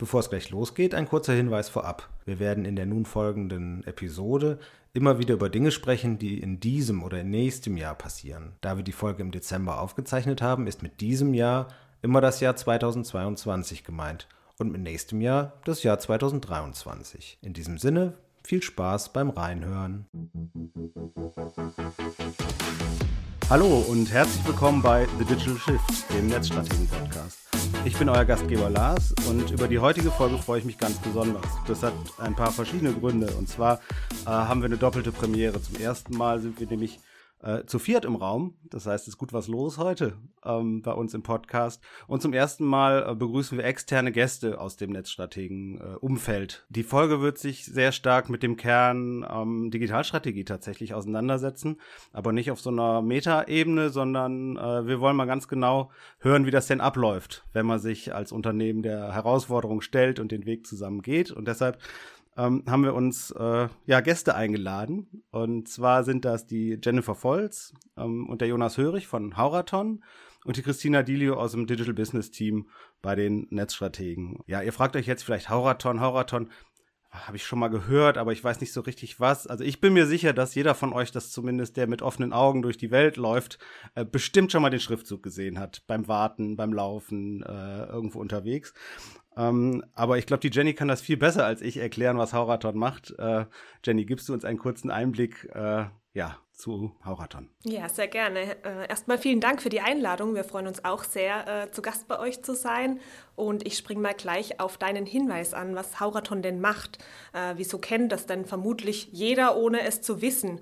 Bevor es gleich losgeht, ein kurzer Hinweis vorab. Wir werden in der nun folgenden Episode immer wieder über Dinge sprechen, die in diesem oder in nächstem Jahr passieren. Da wir die Folge im Dezember aufgezeichnet haben, ist mit diesem Jahr immer das Jahr 2022 gemeint und mit nächstem Jahr das Jahr 2023. In diesem Sinne, viel Spaß beim Reinhören. Hallo und herzlich willkommen bei The Digital Shift, dem Netzstrategen-Podcast. Ich bin euer Gastgeber Lars und über die heutige Folge freue ich mich ganz besonders. Das hat ein paar verschiedene Gründe und zwar haben wir eine doppelte Premiere. Zum ersten Mal sind wir nämlich zu viert im Raum, das heißt, es ist gut was los heute bei uns im Podcast. Und zum ersten Mal begrüßen wir externe Gäste aus dem Netzstrategen-Umfeld. Die Folge wird sich sehr stark mit dem Kern Digitalstrategie tatsächlich auseinandersetzen, aber nicht auf so einer Meta-Ebene, sondern wir wollen mal ganz genau hören, wie das denn abläuft, wenn man sich als Unternehmen der Herausforderung stellt und den Weg zusammen geht. Und deshalb haben wir uns Gäste eingeladen. Und zwar sind das die Jennifer Volz und der Jonas Hörig von HAURATON und die Christina D'Ilio aus dem Digital Business Team bei den Netzstrategen. Ja, ihr fragt euch jetzt vielleicht HAURATON, habe ich schon mal gehört, aber ich weiß nicht so richtig was. Also ich bin mir sicher, dass jeder von euch, das zumindest der mit offenen Augen durch die Welt läuft, bestimmt schon mal den Schriftzug gesehen hat. Beim Warten, beim Laufen, irgendwo unterwegs. Aber ich glaube, die Jenny kann das viel besser als ich erklären, was HAURATON macht. Jenny, gibst du uns einen kurzen Einblick zu HAURATON? Ja, sehr gerne. Erstmal vielen Dank für die Einladung. Wir freuen uns auch sehr, zu Gast bei euch zu sein. Und ich springe mal gleich auf deinen Hinweis an, was HAURATON denn macht. Wieso kennt das denn vermutlich jeder, ohne es zu wissen?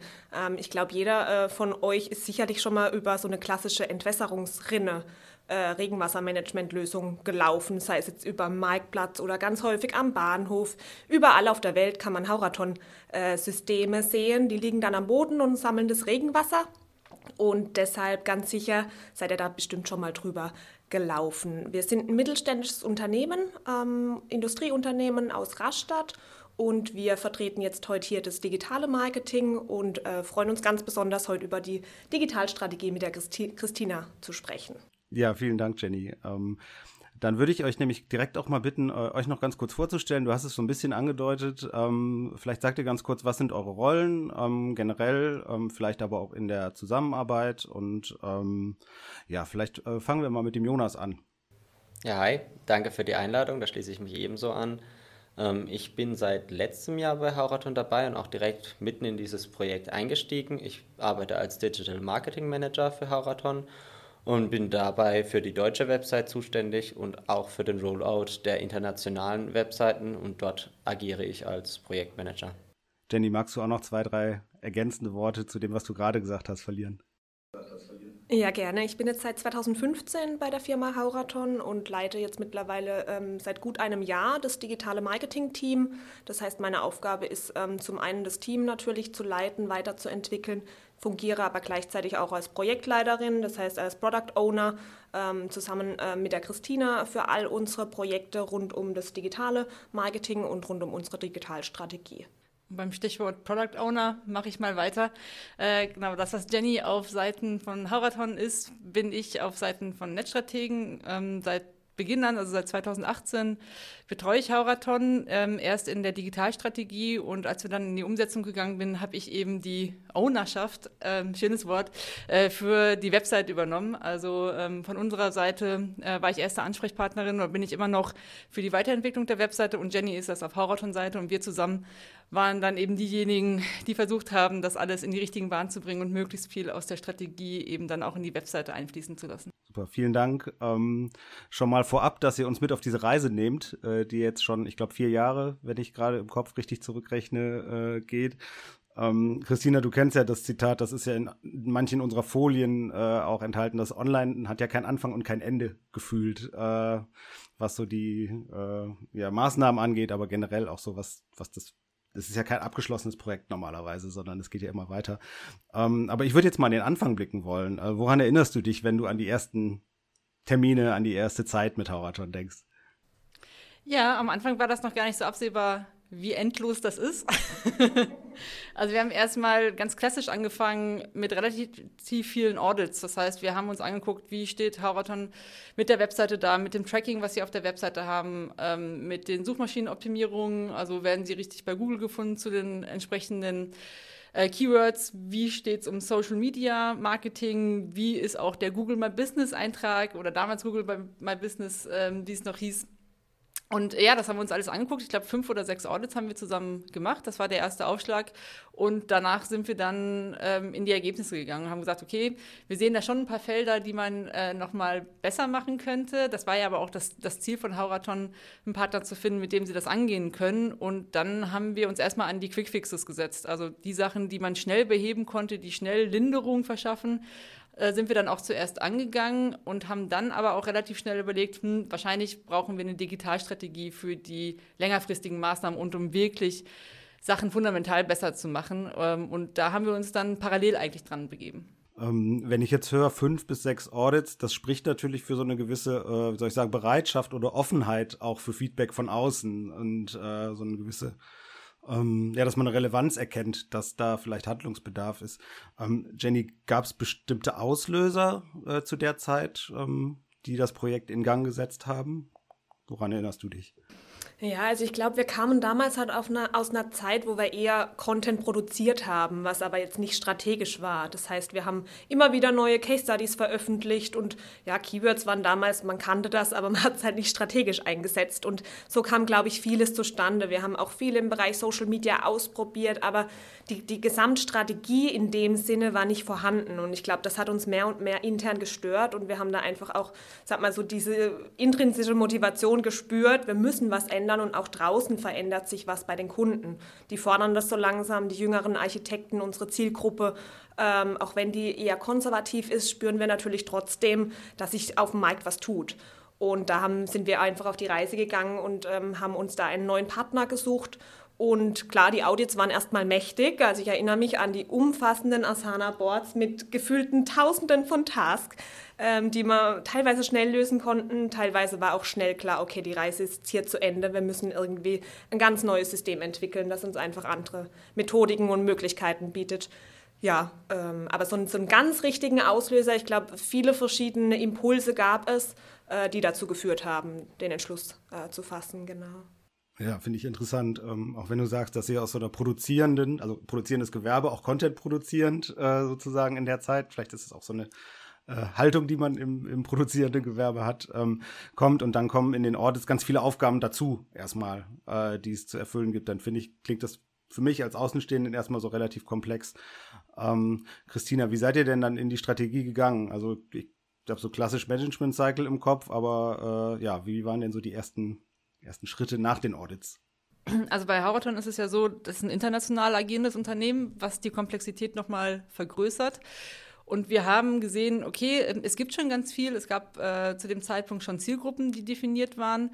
Ich glaube, jeder von euch ist sicherlich schon mal über so eine klassische Entwässerungsrinne, Regenwassermanagementlösung gelaufen, sei es jetzt über den Marktplatz oder ganz häufig am Bahnhof. Überall auf der Welt kann man HAURATON-Systeme sehen. Die liegen dann am Boden und sammeln das Regenwasser. Und deshalb ganz sicher seid ihr da bestimmt schon mal drüber gelaufen. Wir sind ein mittelständisches Unternehmen, Industrieunternehmen aus Rastatt. Und wir vertreten jetzt heute hier das digitale Marketing und freuen uns ganz besonders, heute über die Digitalstrategie mit der Christina zu sprechen. Ja, vielen Dank, Jenny. Dann würde ich euch nämlich direkt auch mal bitten, euch noch ganz kurz vorzustellen. Du hast es so ein bisschen angedeutet. Vielleicht sagt ihr ganz kurz, was sind eure Rollen generell, vielleicht aber auch in der Zusammenarbeit. Und vielleicht fangen wir mal mit dem Jonas an. Ja, hi. Danke für die Einladung. Da schließe ich mich ebenso an. Ich bin seit letztem Jahr bei HAURATON dabei und auch direkt mitten in dieses Projekt eingestiegen. Ich arbeite als Digital Marketing Manager für HAURATON und bin dabei für die deutsche Website zuständig und auch für den Rollout der internationalen Webseiten und dort agiere ich als Projektmanager. Jenny, magst du auch noch 2, 3 ergänzende Worte zu dem, was du gerade gesagt hast, verlieren? Ja, gerne. Ich bin jetzt seit 2015 bei der Firma HAURATON und leite jetzt mittlerweile seit gut einem Jahr das digitale Marketing-Team. Das heißt, meine Aufgabe ist zum einen das Team natürlich zu leiten, weiterzuentwickeln, fungiere aber gleichzeitig auch als Projektleiterin, das heißt als Product Owner, zusammen mit der Christina für all unsere Projekte rund um das digitale Marketing und rund um unsere Digitalstrategie. Beim Stichwort Product Owner mache ich mal weiter. Genau, dass das Jenny auf Seiten von HAURATON ist, bin ich auf Seiten von Netzstrategen seit Beginn an, also seit 2018 betreue ich HAURATON, erst in der Digitalstrategie und als wir dann in die Umsetzung gegangen sind, habe ich eben die Ownerschaft, schönes Wort, für die Website übernommen. Also von unserer Seite war ich erste Ansprechpartnerin oder bin ich immer noch für die Weiterentwicklung der Webseite und Jenny ist das auf HAURATON-Seite und wir zusammen waren dann eben diejenigen, die versucht haben, das alles in die richtigen Bahnen zu bringen und möglichst viel aus der Strategie eben dann auch in die Webseite einfließen zu lassen. Super, vielen Dank. Schon mal vorab, dass ihr uns mit auf diese Reise nehmt, die jetzt schon, ich glaube, 4 Jahre, wenn ich gerade im Kopf richtig zurückrechne, geht. Christina, du kennst ja das Zitat, das ist ja in manchen unserer Folien auch enthalten, das Online hat ja keinen Anfang und kein Ende gefühlt, was so die Maßnahmen angeht, aber generell auch so, was das. Es ist ja kein abgeschlossenes Projekt normalerweise, sondern es geht ja immer weiter. Aber ich würde jetzt mal an den Anfang blicken wollen. Woran erinnerst du dich, wenn du an die ersten Termine, an die erste Zeit mit HAURATON denkst? Ja, am Anfang war das noch gar nicht so absehbar wie endlos das ist. Also wir haben erstmal ganz klassisch angefangen mit relativ vielen Audits. Das heißt, wir haben uns angeguckt, wie steht HAURATON mit der Webseite da, mit dem Tracking, was sie auf der Webseite haben, mit den Suchmaschinenoptimierungen, also werden sie richtig bei Google gefunden zu den entsprechenden Keywords, wie steht es um Social Media Marketing, wie ist auch der Google My Business Eintrag oder damals Google My Business, wie es noch hieß. Und ja, das haben wir uns alles angeguckt. Ich glaube, 5 oder 6 Audits haben wir zusammen gemacht. Das war der erste Aufschlag. Und danach sind wir dann in die Ergebnisse gegangen und haben gesagt, okay, wir sehen da schon ein paar Felder, die man nochmal besser machen könnte. Das war ja aber auch das Ziel von HAURATON, einen Partner zu finden, mit dem sie das angehen können. Und dann haben wir uns erstmal an die Quickfixes gesetzt. Also die Sachen, die man schnell beheben konnte, die schnell Linderung verschaffen, sind wir dann auch zuerst angegangen und haben dann aber auch relativ schnell überlegt, wahrscheinlich brauchen wir eine Digitalstrategie für die längerfristigen Maßnahmen und um wirklich Sachen fundamental besser zu machen. Und da haben wir uns dann parallel eigentlich dran begeben. Wenn ich jetzt höre, 5 bis 6 Audits, das spricht natürlich für so eine gewisse, wie soll ich sagen, Bereitschaft oder Offenheit auch für Feedback von außen und so eine gewisse, ja, dass man eine Relevanz erkennt, dass da vielleicht Handlungsbedarf ist. Jenny, gab es bestimmte Auslöser zu der Zeit, die das Projekt in Gang gesetzt haben? Woran erinnerst du dich? Ja, also ich glaube, wir kamen damals halt aus einer Zeit, wo wir eher Content produziert haben, was aber jetzt nicht strategisch war. Das heißt, wir haben immer wieder neue Case-Studies veröffentlicht und ja, Keywords waren damals, man kannte das, aber man hat es halt nicht strategisch eingesetzt. Und so kam, glaube ich, vieles zustande. Wir haben auch viel im Bereich Social Media ausprobiert, aber die Gesamtstrategie in dem Sinne war nicht vorhanden. Und ich glaube, das hat uns mehr und mehr intern gestört und wir haben da einfach auch, sag mal so, diese intrinsische Motivation gespürt, wir müssen was ändern. Und auch draußen verändert sich was bei den Kunden. Die fordern das so langsam, die jüngeren Architekten, unsere Zielgruppe, auch wenn die eher konservativ ist, spüren wir natürlich trotzdem, dass sich auf dem Markt was tut. Und da sind wir einfach auf die Reise gegangen und haben uns da einen neuen Partner gesucht. Und klar, die Audits waren erstmal mächtig. Also ich erinnere mich an die umfassenden Asana-Boards mit gefühlten Tausenden von Tasks, die wir teilweise schnell lösen konnten. Teilweise war auch schnell klar, okay, die Reise ist hier zu Ende. Wir müssen irgendwie ein ganz neues System entwickeln, das uns einfach andere Methodiken und Möglichkeiten bietet. Ja, aber so einen ganz richtigen Auslöser, ich glaube, viele verschiedene Impulse gab es, die dazu geführt haben, den Entschluss zu fassen, genau. Ja, finde ich interessant, auch wenn du sagst, dass ihr aus so einer produzierenden, also produzierendes Gewerbe, auch Content produzierend sozusagen in der Zeit, vielleicht ist es auch so eine Haltung, die man im produzierenden Gewerbe hat, kommt und dann kommen in den Audits ganz viele Aufgaben dazu erstmal, die es zu erfüllen gibt, dann finde ich, klingt das für mich als Außenstehenden erstmal so relativ komplex. Christina, wie seid ihr denn dann in die Strategie gegangen? Also ich habe so klassisch Management-Cycle im Kopf, aber ja, wie waren denn so die ersten Schritte nach den Audits? Also bei HAURATON ist es ja so, das ist ein international agierendes Unternehmen, was die Komplexität nochmal vergrößert. Und wir haben gesehen, okay, es gibt schon ganz viel. Es gab zu dem Zeitpunkt schon Zielgruppen, die definiert waren,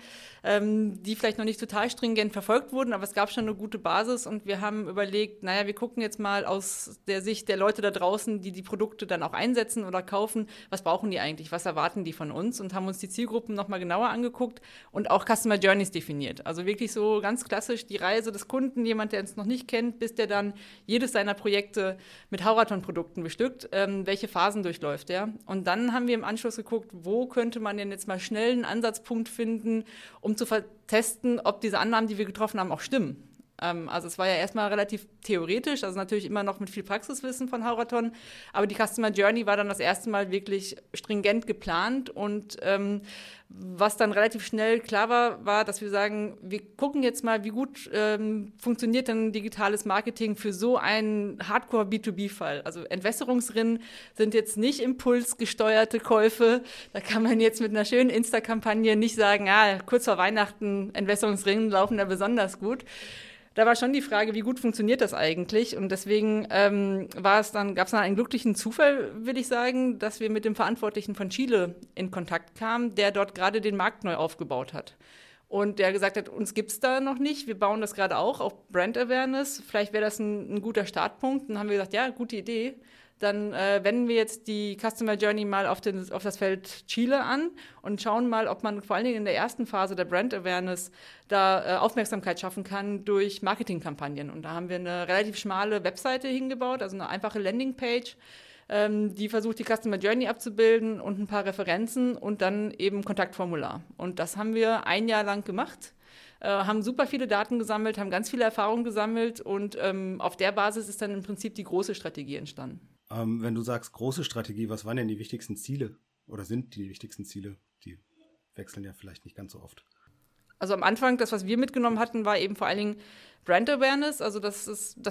die vielleicht noch nicht total stringent verfolgt wurden, aber es gab schon eine gute Basis. Und wir haben überlegt, naja, wir gucken jetzt mal aus der Sicht der Leute da draußen, die die Produkte dann auch einsetzen oder kaufen, was brauchen die eigentlich, was erwarten die von uns? Und haben uns die Zielgruppen nochmal genauer angeguckt und auch Customer Journeys definiert. Also wirklich so ganz klassisch die Reise des Kunden, jemand, der uns noch nicht kennt, bis der dann jedes seiner Projekte mit HAURATON-Produkten bestückt, welche Phasen durchläuft, ja. Und dann haben wir im Anschluss geguckt, wo könnte man denn jetzt mal schnell einen Ansatzpunkt finden, um zu testen, ob diese Annahmen, die wir getroffen haben, auch stimmen. Also es war ja erstmal relativ theoretisch, also natürlich immer noch mit viel Praxiswissen von HAURATON, aber die Customer Journey war dann das erste Mal wirklich stringent geplant und was dann relativ schnell klar war, dass wir sagen, wir gucken jetzt mal, wie gut funktioniert denn digitales Marketing für so einen Hardcore-B2B-Fall. Also Entwässerungsrinnen sind jetzt nicht impulsgesteuerte Käufe. Da kann man jetzt mit einer schönen Insta-Kampagne nicht sagen, ja, kurz vor Weihnachten, Entwässerungsrinnen laufen da besonders gut. Da war schon die Frage, wie gut funktioniert das eigentlich? Und deswegen gab es dann einen glücklichen Zufall, will ich sagen, dass wir mit dem Verantwortlichen von Chile in Kontakt kamen, der dort gerade den Markt neu aufgebaut hat. Und der gesagt hat, uns gibt es da noch nicht, wir bauen das gerade auch Brand Awareness, vielleicht wäre das ein guter Startpunkt. Und dann haben wir gesagt, ja, gute Idee. Dann wenden wir jetzt die Customer Journey mal auf das Feld Chile an und schauen mal, ob man vor allen Dingen in der ersten Phase der Brand Awareness da Aufmerksamkeit schaffen kann durch Marketingkampagnen. Und da haben wir eine relativ schmale Webseite hingebaut, also eine einfache Landingpage, die versucht, die Customer Journey abzubilden und ein paar Referenzen und dann eben Kontaktformular. Und das haben wir ein Jahr lang gemacht, haben super viele Daten gesammelt, haben ganz viele Erfahrungen gesammelt und auf der Basis ist dann im Prinzip die große Strategie entstanden. Wenn du sagst, große Strategie, was waren denn die wichtigsten Ziele? Oder sind die wichtigsten Ziele? Die wechseln ja vielleicht nicht ganz so oft. Also am Anfang, das, was wir mitgenommen hatten, war eben vor allen Dingen Brand Awareness, also dass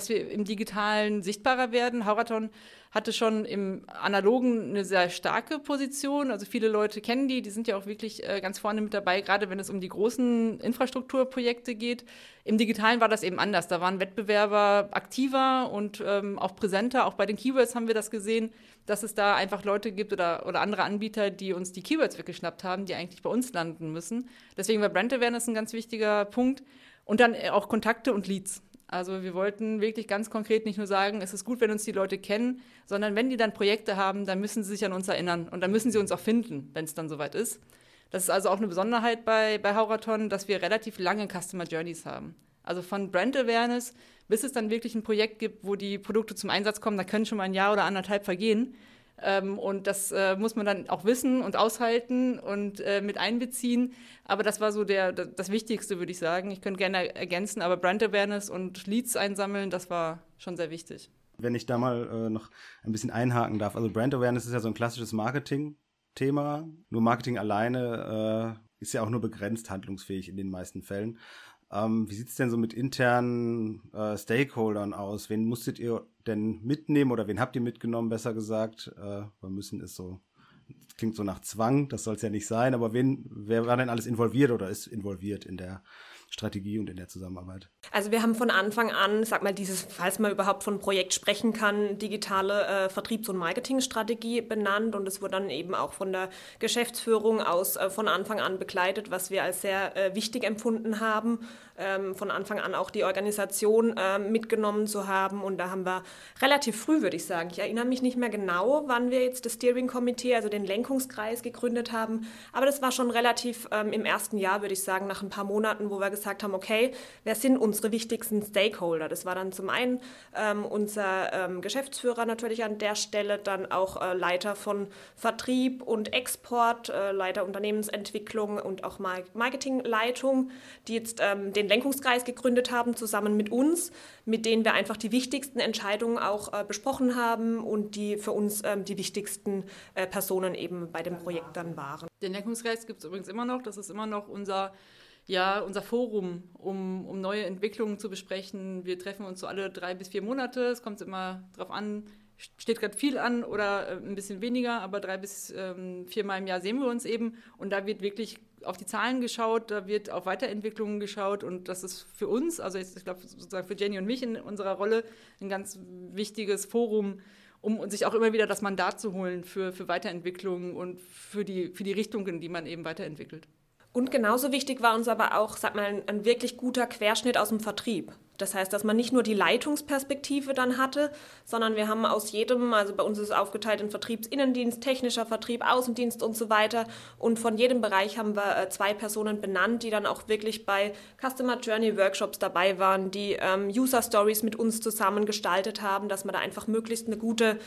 wir im Digitalen sichtbarer werden. HAURATON hatte schon im Analogen eine sehr starke Position, also viele Leute kennen die sind ja auch wirklich ganz vorne mit dabei, gerade wenn es um die großen Infrastrukturprojekte geht. Im Digitalen war das eben anders, da waren Wettbewerber aktiver und auch präsenter, auch bei den Keywords haben wir das gesehen, dass es da einfach Leute gibt oder andere Anbieter, die uns die Keywords weggeschnappt haben, die eigentlich bei uns landen müssen. Deswegen war Brand Awareness ein ganz wichtiger Punkt. Und dann auch Kontakte und Leads. Also wir wollten wirklich ganz konkret nicht nur sagen, es ist gut, wenn uns die Leute kennen, sondern wenn die dann Projekte haben, dann müssen sie sich an uns erinnern. Und dann müssen sie uns auch finden, wenn es dann soweit ist. Das ist also auch eine Besonderheit bei HAURATON, dass wir relativ lange Customer Journeys haben. Also von Brand Awareness, bis es dann wirklich ein Projekt gibt, wo die Produkte zum Einsatz kommen, da können schon mal ein Jahr oder anderthalb vergehen. Und das muss man dann auch wissen und aushalten und mit einbeziehen. Aber das war so das Wichtigste, würde ich sagen. Ich könnte gerne ergänzen, aber Brand Awareness und Leads einsammeln, das war schon sehr wichtig. Wenn ich da mal noch ein bisschen einhaken darf. Also Brand Awareness ist ja so ein klassisches Marketing-Thema. Nur Marketing alleine ist ja auch nur begrenzt handlungsfähig in den meisten Fällen. Wie sieht es denn so mit internen Stakeholdern aus? Wen musstet ihr denn mitnehmen oder wen habt ihr mitgenommen, besser gesagt? Wir müssen ist so, klingt so nach Zwang, das soll es ja nicht sein, aber wer war denn alles involviert oder ist involviert in der Strategie und in der Zusammenarbeit? Also wir haben von Anfang an, falls man überhaupt von Projekt sprechen kann, digitale Vertriebs- und Marketingstrategie benannt und es wurde dann eben auch von der Geschäftsführung aus von Anfang an begleitet, was wir als sehr wichtig empfunden haben, von Anfang an auch die Organisation mitgenommen zu haben und da haben wir relativ früh, würde ich sagen, ich erinnere mich nicht mehr genau, wann wir jetzt das Steering-Komitee, also den Lenkungskreis gegründet haben, aber das war schon relativ im ersten Jahr, würde ich sagen, nach ein paar Monaten, wo wir gesagt haben, okay, wer sind unsere wichtigsten Stakeholder? Das war dann zum einen unser Geschäftsführer natürlich an der Stelle, dann auch Leiter von Vertrieb und Export, Leiter Unternehmensentwicklung und auch Marketingleitung, die jetzt den Lenkungskreis gegründet haben, zusammen mit uns, mit denen wir einfach die wichtigsten Entscheidungen auch besprochen haben und die für uns die wichtigsten Personen eben bei dem Projekt dann waren. Den Lenkungskreis gibt es übrigens immer noch, das ist immer noch unser Forum, um neue Entwicklungen zu besprechen. Wir treffen uns so alle 3 bis 4 Monate. Es kommt immer drauf an, steht gerade viel an oder ein bisschen weniger, aber 3 bis 4 Mal im Jahr sehen wir uns eben. Und da wird wirklich auf die Zahlen geschaut, da wird auf Weiterentwicklungen geschaut. Und das ist für uns, also ich glaube sozusagen für Jenny und mich in unserer Rolle, ein ganz wichtiges Forum, um sich auch immer wieder das Mandat zu holen für Weiterentwicklungen und für die Richtungen, die man eben weiterentwickelt. Und genauso wichtig war uns aber auch, ein wirklich guter Querschnitt aus dem Vertrieb. Das heißt, dass man nicht nur die Leitungsperspektive dann hatte, sondern wir haben aus jedem, also bei uns ist es aufgeteilt in Vertriebsinnendienst, technischer Vertrieb, Außendienst und so weiter. Und von jedem Bereich haben wir 2 Personen benannt, die dann auch wirklich bei Customer Journey Workshops dabei waren, die User Stories mit uns zusammen gestaltet haben, dass wir da einfach möglichst eine gute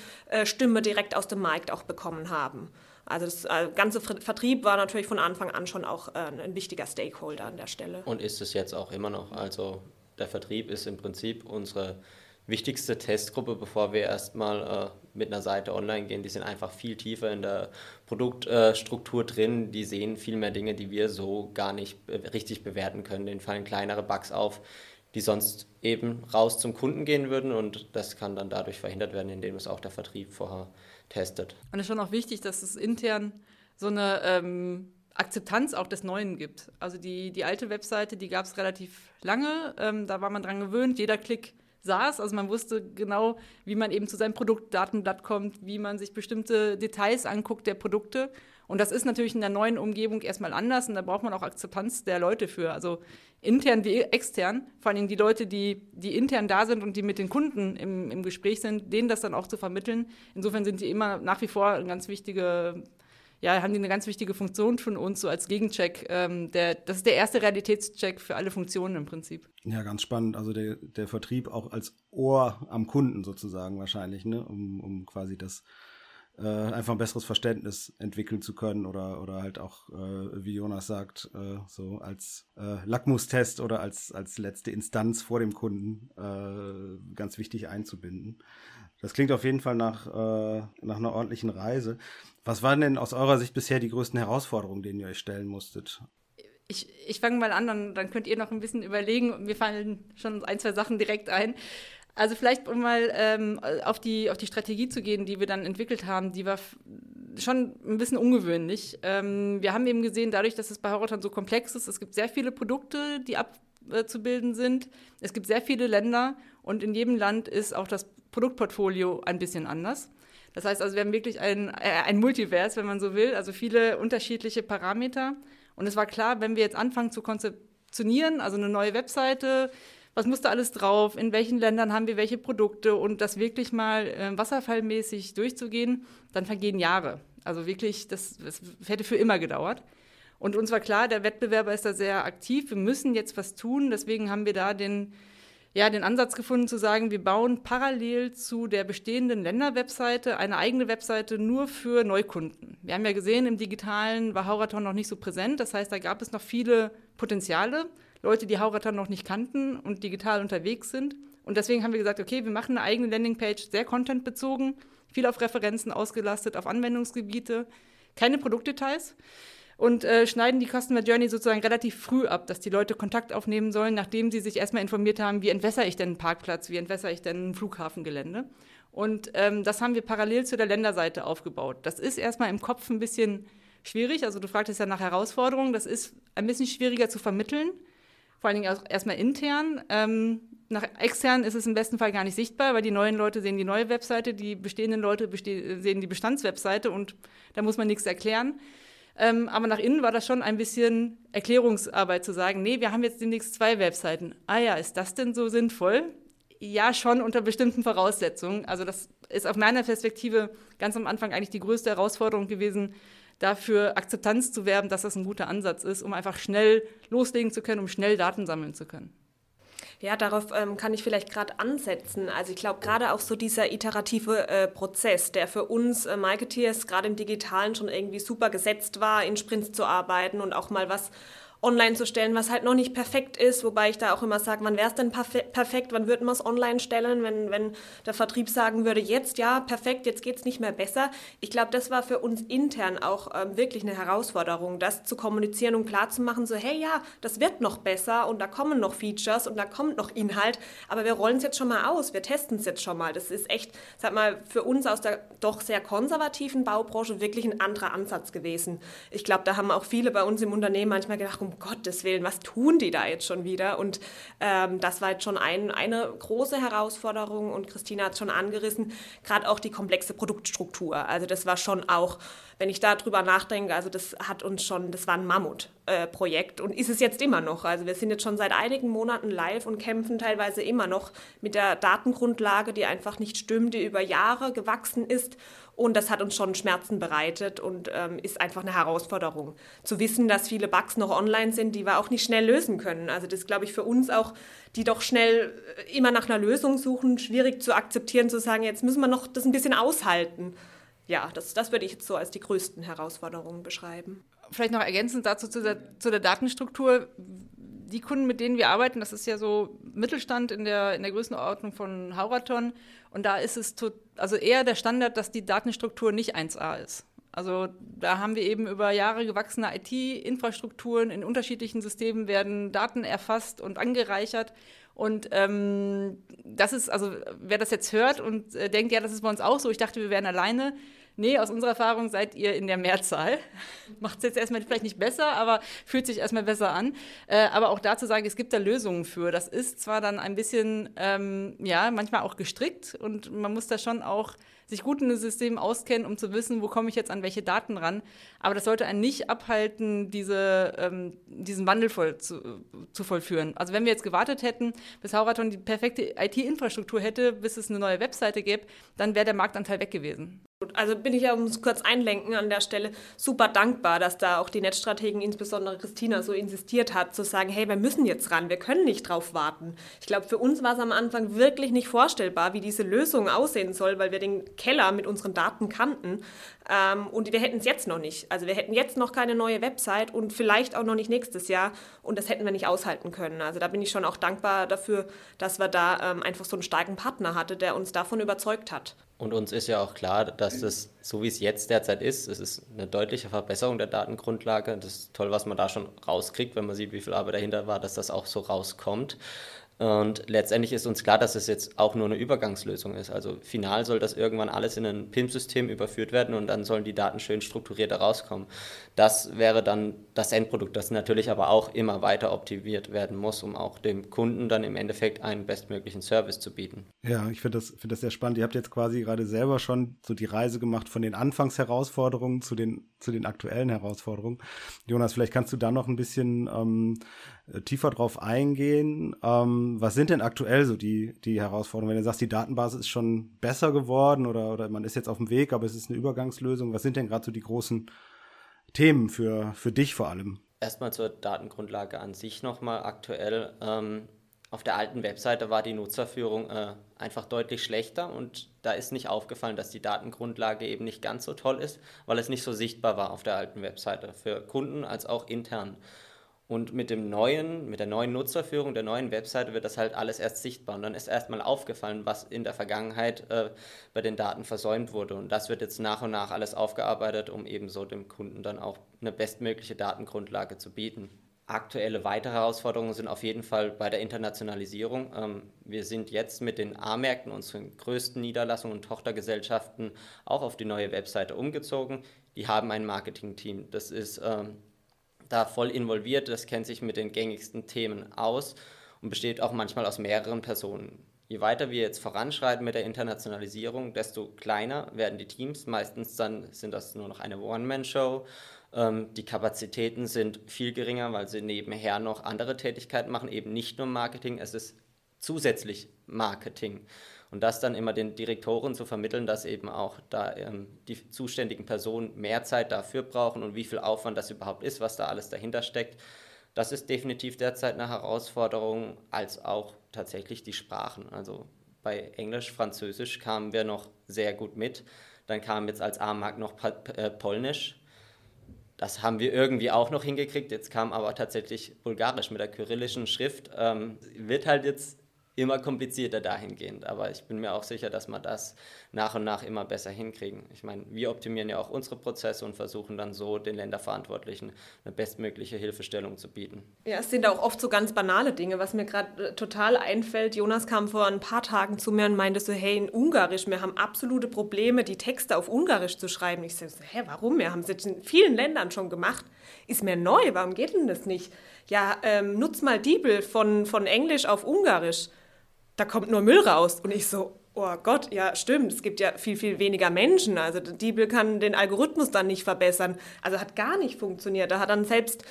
Stimme direkt aus dem Markt auch bekommen haben. Also das ganze Vertrieb war natürlich von Anfang an schon auch ein wichtiger Stakeholder an der Stelle. Und ist es jetzt auch immer noch. Also der Vertrieb ist im Prinzip unsere wichtigste Testgruppe, bevor wir erstmal mit einer Seite online gehen. Die sind einfach viel tiefer in der Produktstruktur drin. Die sehen viel mehr Dinge, die wir so gar nicht richtig bewerten können. Denen fallen kleinere Bugs auf, die sonst eben raus zum Kunden gehen würden. Und das kann dann dadurch verhindert werden, indem es auch der Vertrieb vorher testet. Und es ist schon auch wichtig, dass es intern so eine Akzeptanz auch des Neuen gibt. Also die alte Webseite, die gab es relativ lange, da war man dran gewöhnt, jeder Klick saß, also man wusste genau, wie man eben zu seinem Produktdatenblatt kommt, wie man sich bestimmte Details anguckt der Produkte. Und das ist natürlich in der neuen Umgebung erstmal anders und da braucht man auch Akzeptanz der Leute für, also intern wie extern, vor allem die Leute, die intern da sind und die mit den Kunden im Gespräch sind, denen das dann auch zu vermitteln. Insofern sind die immer nach wie vor eine ganz wichtige, ja, haben die eine ganz wichtige Funktion von uns, so als Gegencheck. Das ist der erste Realitätscheck für alle Funktionen im Prinzip. Ja, ganz spannend. Also der Vertrieb auch als Ohr am Kunden sozusagen wahrscheinlich, ne? Um quasi das einfach ein besseres Verständnis entwickeln zu können oder halt auch, wie Jonas sagt, so als Lackmustest oder als letzte Instanz vor dem Kunden ganz wichtig einzubinden. Das klingt auf jeden Fall nach einer ordentlichen Reise. Was waren denn aus eurer Sicht bisher die größten Herausforderungen, denen ihr euch stellen musstet? Ich fange mal an, dann könnt ihr noch ein bisschen überlegen. Mir fallen schon 1, 2 Sachen direkt ein. Also vielleicht, um mal auf die Strategie zu gehen, die wir dann entwickelt haben, die war schon ein bisschen ungewöhnlich. Wir haben eben gesehen, dadurch, dass es bei HAURATON so komplex ist, es gibt sehr viele Produkte, die abzubilden sind. Es gibt sehr viele Länder und in jedem Land ist auch das Produktportfolio ein bisschen anders. Das heißt also, wir haben wirklich ein Multiverse, wenn man so will, also viele unterschiedliche Parameter. Und es war klar, wenn wir jetzt anfangen zu konzeptionieren, also eine neue Webseite, was muss da alles drauf, in welchen Ländern haben wir welche Produkte und das wirklich mal wasserfallmäßig durchzugehen, dann vergehen Jahre. Also wirklich, das hätte für immer gedauert. Und uns war klar, der Wettbewerber ist da sehr aktiv, wir müssen jetzt was tun. Deswegen haben wir da den Ansatz gefunden zu sagen, wir bauen parallel zu der bestehenden Länderwebseite eine eigene Webseite nur für Neukunden. Wir haben ja gesehen, im Digitalen war HAURATON noch nicht so präsent, das heißt, da gab es noch viele Potenziale, Leute, die HAURATON noch nicht kannten und digital unterwegs sind. Und deswegen haben wir gesagt, okay, wir machen eine eigene Landingpage, sehr contentbezogen, viel auf Referenzen ausgelastet, auf Anwendungsgebiete, keine Produktdetails und schneiden die Customer Journey sozusagen relativ früh ab, dass die Leute Kontakt aufnehmen sollen, nachdem sie sich erstmal informiert haben, wie entwässere ich denn einen Parkplatz, wie entwässere ich denn ein Flughafengelände. Und das haben wir parallel zu der Länderseite aufgebaut. Das ist erstmal im Kopf ein bisschen schwierig, also du fragtest ja nach Herausforderungen, das ist ein bisschen schwieriger zu vermitteln, vor allen Dingen auch erstmal intern. Nach extern ist es im besten Fall gar nicht sichtbar, weil die neuen Leute sehen die neue Webseite, die bestehenden Leute sehen die Bestandswebseite und da muss man nichts erklären. Aber nach innen war das schon ein bisschen Erklärungsarbeit zu sagen, nee, wir haben jetzt demnächst 2 Webseiten. Ah ja, ist das denn so sinnvoll? Ja, schon unter bestimmten Voraussetzungen. Also das ist auf meiner Perspektive ganz am Anfang eigentlich die größte Herausforderung gewesen, dafür Akzeptanz zu werben, dass das ein guter Ansatz ist, um einfach schnell loslegen zu können, um schnell Daten sammeln zu können. Ja, darauf kann ich vielleicht gerade ansetzen. Also ich glaube, gerade auch so dieser iterative Prozess, der für uns Marketeers gerade im Digitalen schon irgendwie super gesetzt war, in Sprints zu arbeiten und auch mal was online zu stellen, was halt noch nicht perfekt ist, wobei ich da auch immer sage, wann wäre es denn perfekt, wann würden wir es online stellen, wenn der Vertrieb sagen würde, jetzt ja, perfekt, jetzt geht es nicht mehr besser. Ich glaube, das war für uns intern auch wirklich eine Herausforderung, das zu kommunizieren und klarzumachen, so hey ja, das wird noch besser und da kommen noch Features und da kommt noch Inhalt, aber wir rollen es jetzt schon mal aus, wir testen es jetzt schon mal. Das ist echt, sag mal, für uns aus der doch sehr konservativen Baubranche wirklich ein anderer Ansatz gewesen. Ich glaube, da haben auch viele bei uns im Unternehmen manchmal gedacht, um Gottes Willen, was tun die da jetzt schon wieder? Und das war jetzt schon eine große Herausforderung und Christina hat es schon angerissen, gerade auch die komplexe Produktstruktur. Also das war schon auch, wenn ich da drüber nachdenke, also das war ein Mammutprojekt und ist es jetzt immer noch. Also wir sind jetzt schon seit einigen Monaten live und kämpfen teilweise immer noch mit der Datengrundlage, die einfach nicht stimmt, die über Jahre gewachsen ist. Und das hat uns schon Schmerzen bereitet und ist einfach eine Herausforderung. Zu wissen, dass viele Bugs noch online sind, die wir auch nicht schnell lösen können. Also das ist, glaube ich, für uns auch, die doch schnell immer nach einer Lösung suchen, schwierig zu akzeptieren, zu sagen, jetzt müssen wir noch das ein bisschen aushalten. Ja, das würde ich jetzt so als die größten Herausforderungen beschreiben. Vielleicht noch ergänzend dazu zu der Datenstruktur. Die Kunden, mit denen wir arbeiten, das ist ja so Mittelstand in der Größenordnung von HAURATON. Und da ist es also eher der Standard, dass die Datenstruktur nicht 1A ist. Also da haben wir eben über Jahre gewachsene IT-Infrastrukturen, in unterschiedlichen Systemen werden Daten erfasst und angereichert. Und das ist, also wer das jetzt hört und denkt, ja, das ist bei uns auch so, ich dachte, wir wären alleine, Nee, aus unserer Erfahrung seid ihr in der Mehrzahl. Macht es jetzt erstmal vielleicht nicht besser, aber fühlt sich erstmal besser an. Aber auch dazu sagen, es gibt da Lösungen für. Das ist zwar dann ein bisschen, manchmal auch gestrickt und man muss da schon auch sich gut in das System auskennen, um zu wissen, wo komme ich jetzt an welche Daten ran. Aber das sollte einen nicht abhalten, diesen Wandel zu vollführen. Also wenn wir jetzt gewartet hätten, bis HAURATON die perfekte IT-Infrastruktur hätte, bis es eine neue Webseite gäbe, dann wäre der Marktanteil weg gewesen. Also bin ich ja, um es kurz einlenken an der Stelle, super dankbar, dass da auch die Netzstrategen, insbesondere Christina, so insistiert hat, zu sagen, hey, wir müssen jetzt ran, wir können nicht drauf warten. Ich glaube, für uns war es am Anfang wirklich nicht vorstellbar, wie diese Lösung aussehen soll, weil wir den Keller mit unseren Daten kannten und wir hätten es jetzt noch nicht. Also wir hätten jetzt noch keine neue Website und vielleicht auch noch nicht nächstes Jahr und das hätten wir nicht aushalten können. Also da bin ich schon auch dankbar dafür, dass wir da einfach so einen starken Partner hatten, der uns davon überzeugt hat. Und uns ist ja auch klar, dass das, so wie es jetzt derzeit ist, es ist eine deutliche Verbesserung der Datengrundlage. Das ist toll, was man da schon rauskriegt, wenn man sieht, wie viel Arbeit dahinter war, dass das auch so rauskommt. Und letztendlich ist uns klar, dass es jetzt auch nur eine Übergangslösung ist. Also final soll das irgendwann alles in ein PIM-System überführt werden und dann sollen die Daten schön strukturiert herauskommen. Das wäre dann das Endprodukt, das natürlich aber auch immer weiter optimiert werden muss, um auch dem Kunden dann im Endeffekt einen bestmöglichen Service zu bieten. Ja, ich finde das sehr spannend. Ihr habt jetzt quasi gerade selber schon so die Reise gemacht von den Anfangsherausforderungen zu den aktuellen Herausforderungen. Jonas, vielleicht kannst du da noch ein bisschen tiefer drauf eingehen. Was sind denn aktuell so die Herausforderungen? Wenn du sagst, die Datenbasis ist schon besser geworden oder man ist jetzt auf dem Weg, aber es ist eine Übergangslösung. Was sind denn gerade so die großen Themen für dich vor allem? Erstmal zur Datengrundlage an sich nochmal aktuell. Auf der alten Webseite war die Nutzerführung einfach deutlich schlechter und da ist nicht aufgefallen, dass die Datengrundlage eben nicht ganz so toll ist, weil es nicht so sichtbar war auf der alten Webseite für Kunden als auch intern. Und mit der neuen Nutzerführung, der neuen Webseite wird das halt alles erst sichtbar und dann ist erstmal aufgefallen, was in der Vergangenheit bei den Daten versäumt wurde und das wird jetzt nach und nach alles aufgearbeitet, um eben so dem Kunden dann auch eine bestmögliche Datengrundlage zu bieten. Aktuelle weitere Herausforderungen sind auf jeden Fall bei der Internationalisierung. Wir sind jetzt mit den A-Märkten, unseren größten Niederlassungen und Tochtergesellschaften, auch auf die neue Webseite umgezogen. Die haben ein Marketing-Team, das ist da voll involviert, das kennt sich mit den gängigsten Themen aus und besteht auch manchmal aus mehreren Personen. Je weiter wir jetzt voranschreiten mit der Internationalisierung, desto kleiner werden die Teams. Meistens dann sind das nur noch eine One-Man-Show. Die Kapazitäten sind viel geringer, weil sie nebenher noch andere Tätigkeiten machen, eben nicht nur Marketing, es ist zusätzlich Marketing. Und das dann immer den Direktoren zu vermitteln, dass eben auch da die zuständigen Personen mehr Zeit dafür brauchen und wie viel Aufwand das überhaupt ist, was da alles dahinter steckt, das ist definitiv derzeit eine Herausforderung, als auch tatsächlich die Sprachen. Also bei Englisch, Französisch kamen wir noch sehr gut mit, dann kam jetzt als A-Markt noch Polnisch. Das haben wir irgendwie auch noch hingekriegt, jetzt kam aber tatsächlich Bulgarisch mit der kyrillischen Schrift. Wird halt jetzt immer komplizierter dahingehend, aber ich bin mir auch sicher, dass wir das nach und nach immer besser hinkriegen. Ich meine, wir optimieren ja auch unsere Prozesse und versuchen dann so den Länderverantwortlichen eine bestmögliche Hilfestellung zu bieten. Ja, es sind auch oft so ganz banale Dinge, was mir gerade total einfällt. Jonas kam vor ein paar Tagen zu mir und meinte so, hey, in Ungarisch, wir haben absolute Probleme, die Texte auf Ungarisch zu schreiben. Ich so, hä, warum? Wir haben es jetzt in vielen Ländern schon gemacht. Ist mir neu, warum geht denn das nicht? Ja, nutz mal DeepL von Englisch auf Ungarisch. Da kommt nur Müll raus. Und ich so, oh Gott, ja stimmt, es gibt ja viel, viel weniger Menschen. Also DeepL kann den Algorithmus dann nicht verbessern. Also hat gar nicht funktioniert. Da hat dann selbst,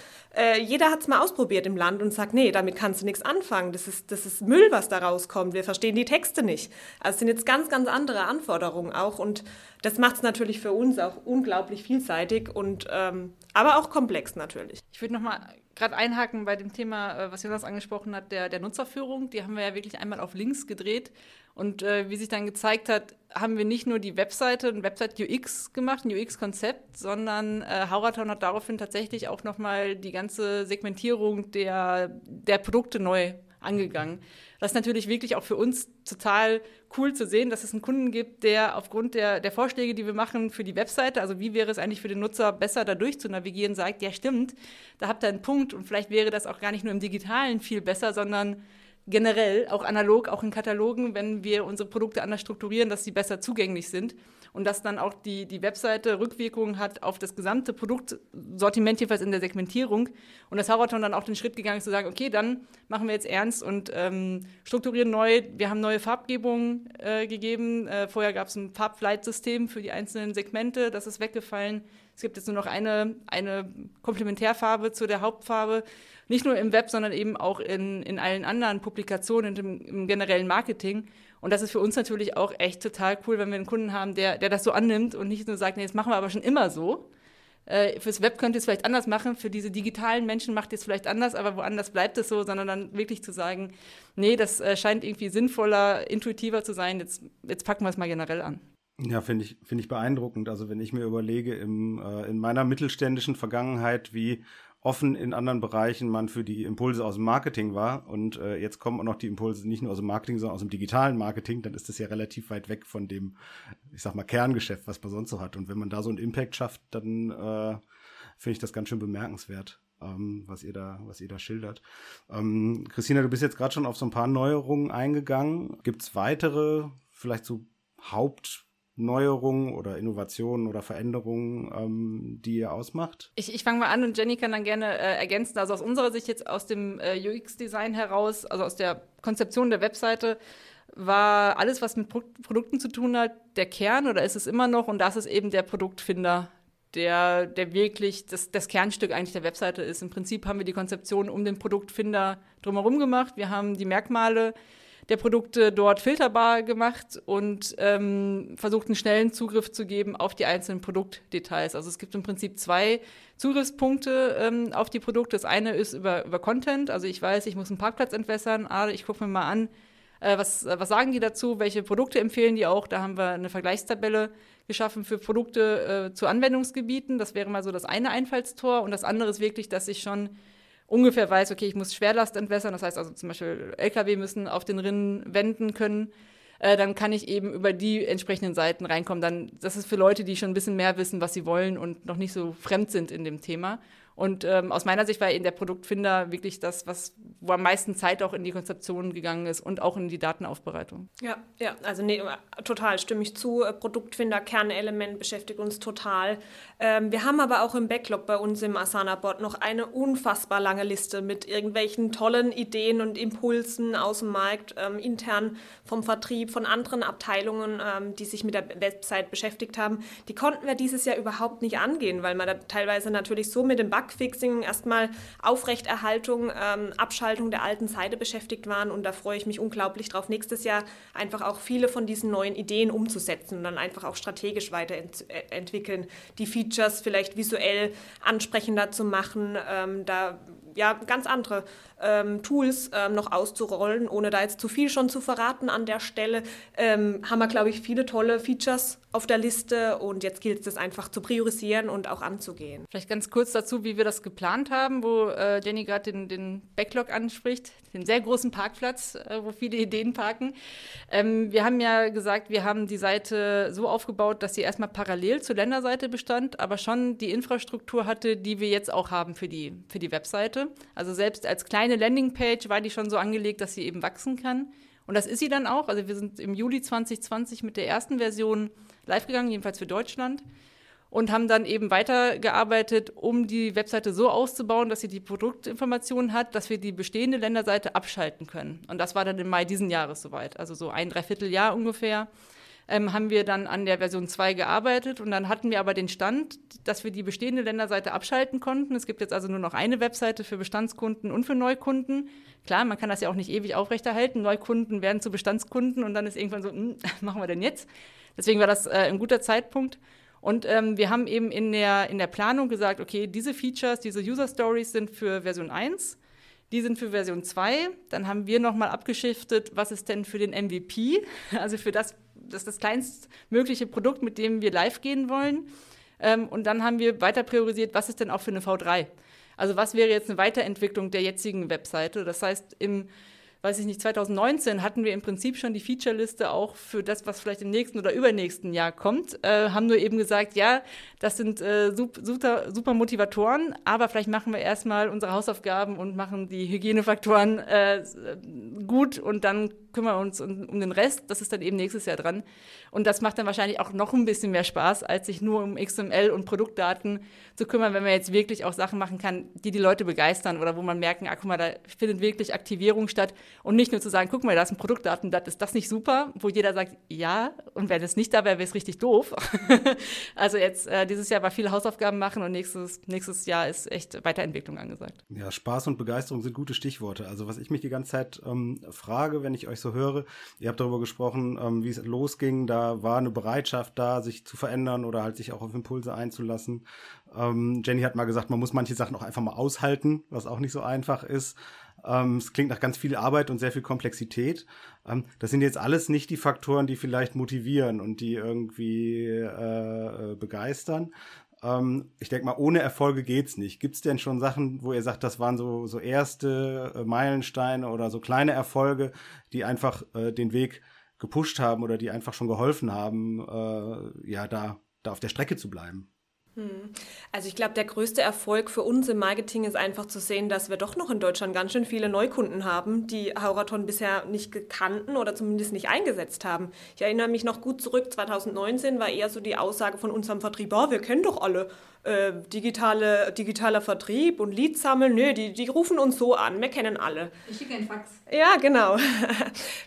jeder hat es mal ausprobiert im Land und sagt, nee, damit kannst du nichts anfangen. Das ist Müll, was da rauskommt. Wir verstehen die Texte nicht. Also es sind jetzt ganz, ganz andere Anforderungen auch. Und das macht es natürlich für uns auch unglaublich vielseitig und aber auch komplex natürlich. Ich würde nochmal gerade einhaken bei dem Thema, was Jonas angesprochen hat, der Nutzerführung. Die haben wir ja wirklich einmal auf links gedreht. Und wie sich dann gezeigt hat, haben wir nicht nur die Webseite, ein Website-UX gemacht, ein UX-Konzept, sondern HAURATON hat daraufhin tatsächlich auch nochmal die ganze Segmentierung der Produkte neu angegangen. Das ist natürlich wirklich auch für uns total cool zu sehen, dass es einen Kunden gibt, der aufgrund der Vorschläge, die wir machen für die Webseite, also wie wäre es eigentlich für den Nutzer besser, da durch zu navigieren, sagt, ja stimmt, da habt ihr einen Punkt und vielleicht wäre das auch gar nicht nur im Digitalen viel besser, sondern generell, auch analog, auch in Katalogen, wenn wir unsere Produkte anders strukturieren, dass sie besser zugänglich sind. und dass dann auch die Webseite Rückwirkungen hat auf das gesamte Produktsortiment, jedenfalls in der Segmentierung. Und dass HAURATON dann auch den Schritt gegangen ist, zu sagen, okay, dann machen wir jetzt ernst und strukturieren neu. Wir haben neue Farbgebungen gegeben. Vorher gab es ein Farbleitsystem für die einzelnen Segmente. Das ist weggefallen. Es gibt jetzt nur noch eine Komplementärfarbe zu der Hauptfarbe. Nicht nur im Web, sondern eben auch in allen anderen Publikationen und im generellen Marketing. Und das ist für uns natürlich auch echt total cool, wenn wir einen Kunden haben, der das so annimmt und nicht nur sagt, nee, das machen wir aber schon immer so. Fürs Web könnt ihr es vielleicht anders machen, für diese digitalen Menschen macht ihr es vielleicht anders, aber woanders bleibt es so, sondern dann wirklich zu sagen, nee, das scheint irgendwie sinnvoller, intuitiver zu sein, jetzt packen wir es mal generell an. Ja, finde ich beeindruckend. Also wenn ich mir überlege, in meiner mittelständischen Vergangenheit, wie offen in anderen Bereichen man für die Impulse aus dem Marketing war und jetzt kommen auch noch die Impulse nicht nur aus dem Marketing, sondern aus dem digitalen Marketing, dann ist das ja relativ weit weg von dem, ich sag mal, Kerngeschäft, was man sonst so hat. Und wenn man da so einen Impact schafft, dann finde ich das ganz schön bemerkenswert, was ihr da schildert. Christina, du bist jetzt gerade schon auf so ein paar Neuerungen eingegangen. Gibt's weitere, vielleicht so Hauptneuerungen oder Innovationen oder Veränderungen, die ihr ausmacht? Ich fange mal an und Jenny kann dann gerne ergänzen. Also aus unserer Sicht jetzt aus dem UX-Design heraus, also aus der Konzeption der Webseite, war alles, was mit Produkten zu tun hat, der Kern oder ist es immer noch? Und das ist eben der Produktfinder, der wirklich das Kernstück eigentlich der Webseite ist. Im Prinzip haben wir die Konzeption um den Produktfinder drumherum gemacht. Wir haben die Merkmale der Produkte dort filterbar gemacht und versucht, einen schnellen Zugriff zu geben auf die einzelnen Produktdetails. Also es gibt im Prinzip zwei Zugriffspunkte auf die Produkte. Das eine ist über Content. Also ich weiß, ich muss einen Parkplatz entwässern. Ich gucke mir mal an, was sagen die dazu, welche Produkte empfehlen die auch. Da haben wir eine Vergleichstabelle geschaffen für Produkte zu Anwendungsgebieten. Das wäre mal so das eine Einfallstor. Und das andere ist wirklich, dass ich schon ungefähr weiß, okay, ich muss Schwerlast entwässern, das heißt also zum Beispiel LKW müssen auf den Rinnen wenden können, dann kann ich eben über die entsprechenden Seiten reinkommen. Das ist für Leute, die schon ein bisschen mehr wissen, was sie wollen und noch nicht so fremd sind in dem Thema. Und aus meiner Sicht war eben der Produktfinder wirklich das, wo am meisten Zeit auch in die Konzeption gegangen ist und auch in die Datenaufbereitung. Ja, also nee, total stimme ich zu. Produktfinder, Kernelement beschäftigt uns total. Wir haben aber auch im Backlog bei uns im Asana-Board noch eine unfassbar lange Liste mit irgendwelchen tollen Ideen und Impulsen aus dem Markt, intern vom Vertrieb, von anderen Abteilungen, die sich mit der Website beschäftigt haben. Die konnten wir dieses Jahr überhaupt nicht angehen, weil man da teilweise natürlich so mit dem Bugfixing, erstmal Aufrechterhaltung, Abschaltung der alten Seite beschäftigt waren und da freue ich mich unglaublich drauf, nächstes Jahr einfach auch viele von diesen neuen Ideen umzusetzen und dann einfach auch strategisch weiterentwickeln, die Features vielleicht visuell ansprechender zu machen, da ja ganz andere Tools noch auszurollen, ohne da jetzt zu viel schon zu verraten an der Stelle, haben wir, glaube ich, viele tolle Features auf der Liste und jetzt gilt es, das einfach zu priorisieren und auch anzugehen. Vielleicht ganz kurz dazu, wie wir das geplant haben, wo Jenny gerade den Backlog anspricht, den sehr großen Parkplatz, wo viele Ideen parken. Wir haben ja gesagt, wir haben die Seite so aufgebaut, dass sie erstmal parallel zur Länderseite bestand, aber schon die Infrastruktur hatte, die wir jetzt auch haben für die Webseite. Also selbst als kleine Landingpage war die schon so angelegt, dass sie eben wachsen kann. Und das ist sie dann auch. Also wir sind im Juli 2020 mit der ersten Version live gegangen, jedenfalls für Deutschland, und haben dann eben weitergearbeitet, um die Webseite so auszubauen, dass sie die Produktinformationen hat, dass wir die bestehende Länderseite abschalten können. Und das war dann im Mai diesen Jahres soweit. Also so ein Dreivierteljahr ungefähr haben wir dann an der Version 2 gearbeitet. Und dann hatten wir aber den Stand, dass wir die bestehende Länderseite abschalten konnten. Es gibt jetzt also nur noch eine Webseite für Bestandskunden und für Neukunden. Klar, man kann das ja auch nicht ewig aufrechterhalten. Neukunden werden zu Bestandskunden und dann ist irgendwann so, machen wir denn jetzt? Deswegen war das ein guter Zeitpunkt. Und wir haben eben in der Planung gesagt, okay, diese Features, diese User-Stories sind für Version 1, die sind für Version 2. Dann haben wir nochmal abgeschiftet, was ist denn für den MVP, also für das kleinstmögliche Produkt, mit dem wir live gehen wollen. Und dann haben wir weiter priorisiert, was ist denn auch für eine V3. Also was wäre jetzt eine Weiterentwicklung der jetzigen Webseite. Das heißt, 2019 hatten wir im Prinzip schon die Feature-Liste auch für das, was vielleicht im nächsten oder übernächsten Jahr kommt, haben nur eben gesagt, ja, das sind super Motivatoren, aber vielleicht machen wir erstmal unsere Hausaufgaben und machen die Hygienefaktoren gut und dann kümmern uns um den Rest, das ist dann eben nächstes Jahr dran. Und das macht dann wahrscheinlich auch noch ein bisschen mehr Spaß, als sich nur um XML und Produktdaten zu kümmern, wenn man jetzt wirklich auch Sachen machen kann, die Leute begeistern oder wo man merken, guck mal, da findet wirklich Aktivierung statt. Und nicht nur zu sagen, guck mal, da ist ein Produktdatenblatt, ist das nicht super? Wo jeder sagt, ja, und wenn es nicht da wäre, wäre es richtig doof. Also jetzt dieses Jahr war viel Hausaufgaben machen und nächstes Jahr ist echt Weiterentwicklung angesagt. Ja, Spaß und Begeisterung sind gute Stichworte. Also was ich mich die ganze Zeit frage, wenn ich euch so höre, ihr habt darüber gesprochen, wie es losging, da war eine Bereitschaft da, sich zu verändern oder halt sich auch auf Impulse einzulassen. Jenny hat mal gesagt, man muss manche Sachen auch einfach mal aushalten, was auch nicht so einfach ist. Es klingt nach ganz viel Arbeit und sehr viel Komplexität. Das sind jetzt alles nicht die Faktoren, die vielleicht motivieren und die irgendwie begeistern. Ich denke mal, ohne Erfolge geht's nicht. Gibt's denn schon Sachen, wo ihr sagt, das waren so erste Meilensteine oder so kleine Erfolge, die einfach den Weg gepusht haben oder die einfach schon geholfen haben, da auf der Strecke zu bleiben? Also ich glaube, der größte Erfolg für uns im Marketing ist einfach zu sehen, dass wir doch noch in Deutschland ganz schön viele Neukunden haben, die Hauraton bisher nicht kannten oder zumindest nicht eingesetzt haben. Ich erinnere mich noch gut zurück, 2019 war eher so die Aussage von unserem Vertrieb, wir kennen doch alle digitaler Vertrieb und Leads sammeln, nö, die rufen uns so an, wir kennen alle. Ich schicke einen Fax. Ja, genau.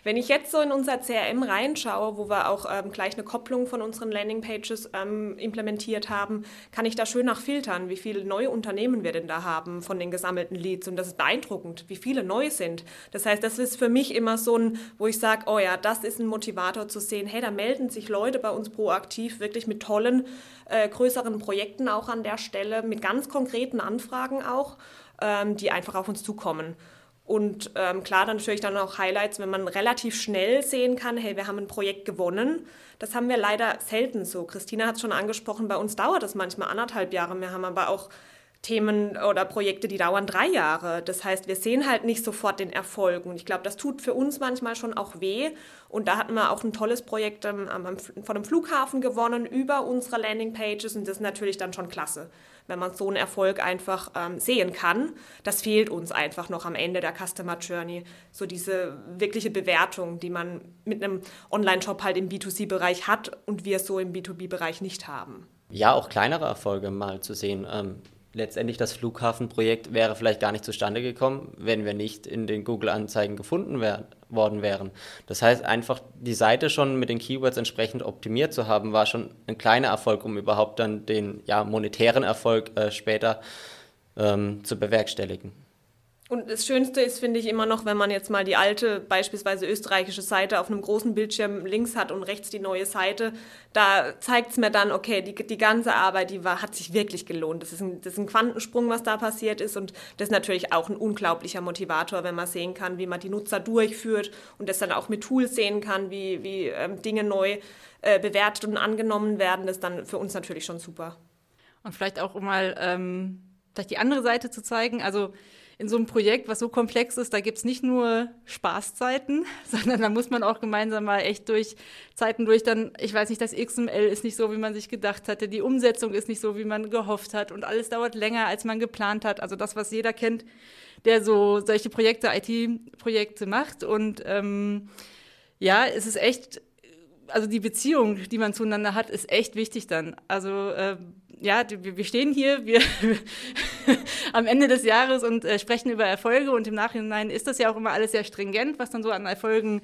Wenn ich jetzt so in unser CRM reinschaue, wo wir auch gleich eine Kopplung von unseren Landingpages implementiert haben, kann ich da schön nachfiltern, wie viele neue Unternehmen wir denn da haben von den gesammelten Leads. Und das ist beeindruckend, wie viele neu sind. Das heißt, das ist für mich immer so ein, wo ich sage, oh ja, das ist ein Motivator zu sehen, hey, da melden sich Leute bei uns proaktiv, wirklich mit tollen, größeren Projekten auch an der Stelle, mit ganz konkreten Anfragen auch, die einfach auf uns zukommen. Und klar, dann natürlich dann auch Highlights, wenn man relativ schnell sehen kann, hey, wir haben ein Projekt gewonnen. Das haben wir leider selten so. Christina hat es schon angesprochen, bei uns dauert das manchmal 1,5 Jahre. Wir haben aber auch Themen oder Projekte, die dauern 3 Jahre. Das heißt, wir sehen halt nicht sofort den Erfolg. Und ich glaube, das tut für uns manchmal schon auch weh. Und da hatten wir auch ein tolles Projekt von einem Flughafen gewonnen über unsere Landingpages. Und das ist natürlich dann schon klasse, wenn man so einen Erfolg einfach sehen kann. Das fehlt uns einfach noch am Ende der Customer Journey. So diese wirkliche Bewertung, die man mit einem Online-Shop halt im B2C-Bereich hat und wir so im B2B-Bereich nicht haben. Ja, auch kleinere Erfolge mal zu sehen. Letztendlich das Flughafenprojekt wäre vielleicht gar nicht zustande gekommen, wenn wir nicht in den Google-Anzeigen gefunden worden wären. Das heißt, einfach die Seite schon mit den Keywords entsprechend optimiert zu haben, war schon ein kleiner Erfolg, um überhaupt dann den monetären Erfolg später zu bewerkstelligen. Und das Schönste ist, finde ich, immer noch, wenn man jetzt mal die alte, beispielsweise österreichische Seite auf einem großen Bildschirm links hat und rechts die neue Seite, da zeigt es mir dann, okay, die ganze Arbeit, hat sich wirklich gelohnt. Das ist ein Quantensprung, was da passiert ist, und das ist natürlich auch ein unglaublicher Motivator, wenn man sehen kann, wie man die Nutzer durchführt und das dann auch mit Tools sehen kann, wie Dinge neu bewertet und angenommen werden. Das ist dann für uns natürlich schon super. Und vielleicht auch, um mal vielleicht die andere Seite zu zeigen, also in so einem Projekt, was so komplex ist, da gibt's nicht nur Spaßzeiten, sondern da muss man auch gemeinsam mal echt durch Zeiten durch. Dann, ich weiß nicht, das XML ist nicht so, wie man sich gedacht hatte, die Umsetzung ist nicht so, wie man gehofft hat und alles dauert länger, als man geplant hat. Also das, was jeder kennt, der so solche Projekte, IT-Projekte macht. Und es ist echt, also die Beziehung, die man zueinander hat, ist echt wichtig dann. Also wir stehen hier, am Ende des Jahres und sprechen über Erfolge, und im Nachhinein ist das ja auch immer alles sehr stringent, was dann so an Erfolgen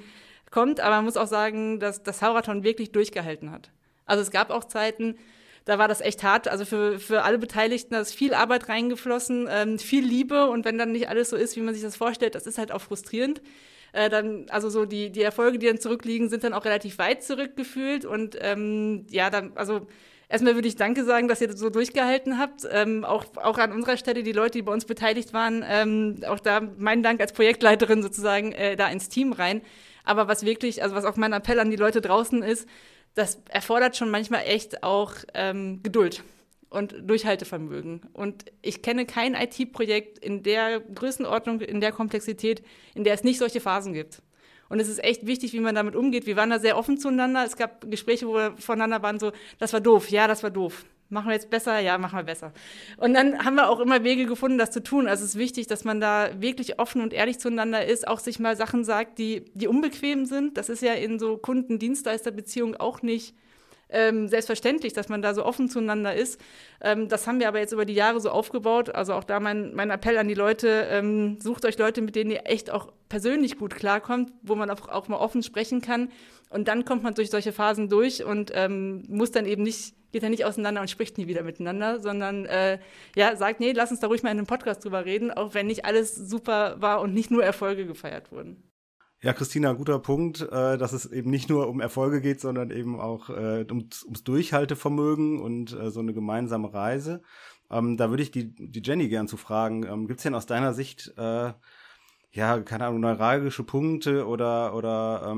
kommt, aber man muss auch sagen, dass das Hauraton wirklich durchgehalten hat. Also es gab auch Zeiten, da war das echt hart, also für alle Beteiligten, da ist viel Arbeit reingeflossen, viel Liebe, und wenn dann nicht alles so ist, wie man sich das vorstellt, das ist halt auch frustrierend. Dann, also so die Erfolge, die dann zurückliegen, sind dann auch relativ weit zurückgefühlt, und erstmal würde ich Danke sagen, dass ihr das so durchgehalten habt. Auch an unserer Stelle die Leute, die bei uns beteiligt waren, auch da mein Dank als Projektleiterin sozusagen da ins Team rein. Aber was wirklich, also was auch mein Appell an die Leute draußen ist, das erfordert schon manchmal echt auch Geduld und Durchhaltevermögen. Und ich kenne kein IT-Projekt in der Größenordnung, in der Komplexität, in der es nicht solche Phasen gibt. Und es ist echt wichtig, wie man damit umgeht. Wir waren da sehr offen zueinander. Es gab Gespräche, wo wir voneinander waren so, das war doof, Machen wir jetzt besser? Ja, machen wir besser. Und dann haben wir auch immer Wege gefunden, das zu tun. Also es ist wichtig, dass man da wirklich offen und ehrlich zueinander ist, auch sich mal Sachen sagt, die unbequem sind. Das ist ja in so Kunden-Dienstleister-Beziehungen auch nicht selbstverständlich, dass man da so offen zueinander ist. Das haben wir aber jetzt über die Jahre so aufgebaut. Also auch da mein Appell an die Leute, sucht euch Leute, mit denen ihr echt auch persönlich gut klarkommt, wo man auch mal offen sprechen kann. Und dann kommt man durch solche Phasen durch und muss dann eben nicht, geht dann nicht auseinander und spricht nie wieder miteinander, sondern sagt, nee, lass uns da ruhig mal in einem Podcast drüber reden, auch wenn nicht alles super war und nicht nur Erfolge gefeiert wurden. Ja, Christina, guter Punkt, dass es eben nicht nur um Erfolge geht, sondern eben auch ums Durchhaltevermögen und so eine gemeinsame Reise. Da würde ich die Jenny gern zu fragen, gibt es denn aus deiner Sicht, keine Ahnung, neuralgische Punkte oder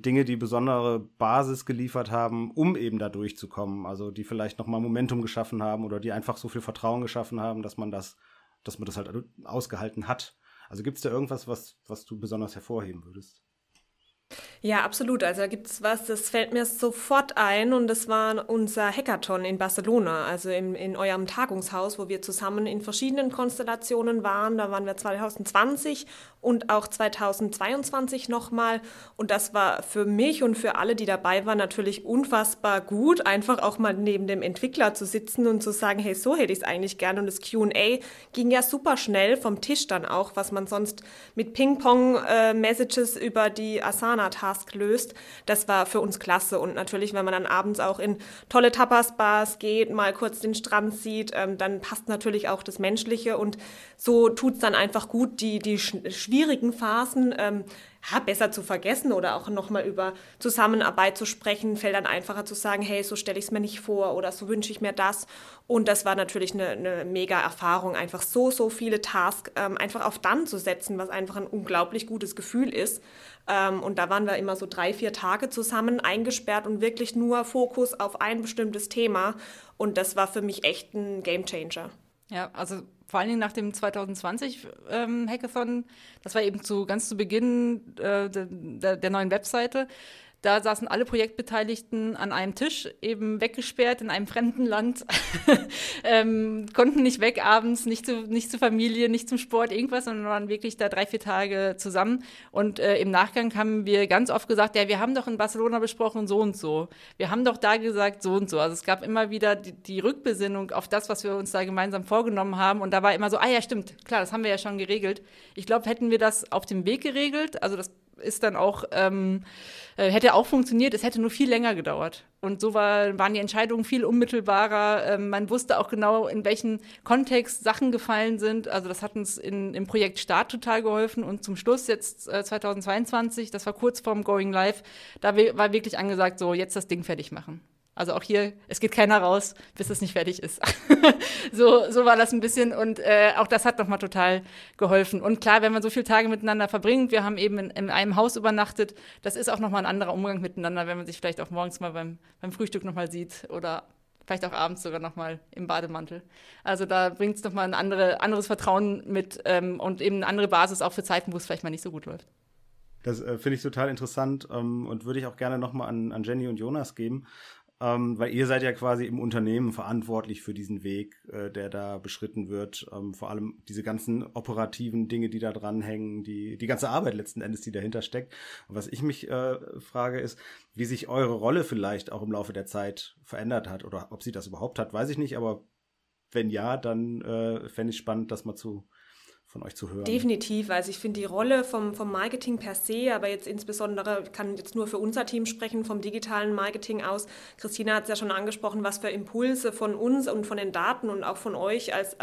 Dinge, die besondere Basis geliefert haben, um eben da durchzukommen? Also die vielleicht nochmal Momentum geschaffen haben oder die einfach so viel Vertrauen geschaffen haben, dass man das halt ausgehalten hat? Also gibt es da irgendwas, was du besonders hervorheben würdest? Ja, absolut. Also da gibt es was, das fällt mir sofort ein und das war unser Hackathon in Barcelona, also in eurem Tagungshaus, wo wir zusammen in verschiedenen Konstellationen waren. Da waren wir 2020 und auch 2022 nochmal und das war für mich und für alle, die dabei waren, natürlich unfassbar gut, einfach auch mal neben dem Entwickler zu sitzen und zu sagen, hey, so hätte ich es eigentlich gern und das Q&A ging ja super schnell vom Tisch dann auch, was man sonst mit Ping-Pong-Messages über die Asana Task löst, das war für uns klasse und natürlich, wenn man dann abends auch in tolle Tapas-Bars geht, mal kurz den Strand sieht, dann passt natürlich auch das Menschliche und so tut es dann einfach gut, die schwierigen Phasen besser zu vergessen oder auch nochmal über Zusammenarbeit zu sprechen, fällt dann einfacher zu sagen, hey, so stelle ich es mir nicht vor oder so wünsche ich mir das. Und das war natürlich eine mega Erfahrung, einfach so viele Tasks einfach auf dann zu setzen, was einfach ein unglaublich gutes Gefühl ist. Und da waren wir immer so 3-4 Tage zusammen eingesperrt und wirklich nur Fokus auf ein bestimmtes Thema. Und das war für mich echt ein Gamechanger. Ja, also vor allen Dingen nach dem 2020 Hackathon, das war eben ganz zu Beginn der neuen Webseite, da saßen alle Projektbeteiligten an einem Tisch, eben weggesperrt in einem fremden Land, konnten nicht weg abends, nicht zur Familie, nicht zum Sport, irgendwas, sondern waren wirklich da 3-4 Tage zusammen. Und im Nachgang haben wir ganz oft gesagt, ja, wir haben doch in Barcelona besprochen so und so. Wir haben doch da gesagt so und so. Also es gab immer wieder die Rückbesinnung auf das, was wir uns da gemeinsam vorgenommen haben. Und da war immer so, ja, stimmt, klar, das haben wir ja schon geregelt. Ich glaube, hätten wir das auf dem Weg geregelt, also das ist dann auch, hätte auch funktioniert, es hätte nur viel länger gedauert. Und so waren die Entscheidungen viel unmittelbarer. Man wusste auch genau, in welchen Kontext Sachen gefallen sind. Also das hat uns im Projekt Start total geholfen. Und zum Schluss jetzt 2022, das war kurz vorm Going Live, da war wirklich angesagt, so jetzt das Ding fertig machen. Also auch hier, es geht keiner raus, bis es nicht fertig ist. So war das ein bisschen und auch das hat nochmal total geholfen. Und klar, wenn man so viele Tage miteinander verbringt, wir haben eben in einem Haus übernachtet, das ist auch nochmal ein anderer Umgang miteinander, wenn man sich vielleicht auch morgens mal beim Frühstück nochmal sieht oder vielleicht auch abends sogar nochmal im Bademantel. Also da bringt es nochmal ein anderes Vertrauen mit und eben eine andere Basis auch für Zeiten, wo es vielleicht mal nicht so gut läuft. Das finde ich total interessant und würde ich auch gerne nochmal an Jenny und Jonas geben. Weil ihr seid ja quasi im Unternehmen verantwortlich für diesen Weg, der da beschritten wird. Vor allem diese ganzen operativen Dinge, die da dranhängen, die ganze Arbeit letzten Endes, die dahinter steckt. Und was ich mich frage, ist, wie sich eure Rolle vielleicht auch im Laufe der Zeit verändert hat oder ob sie das überhaupt hat, weiß ich nicht. Aber wenn ja, dann fände ich spannend, das mal von euch zu hören. Definitiv, also ich finde die Rolle vom Marketing per se, aber jetzt insbesondere, ich kann jetzt nur für unser Team sprechen, vom digitalen Marketing aus. Christina hat es ja schon angesprochen, was für Impulse von uns und von den Daten und auch von euch als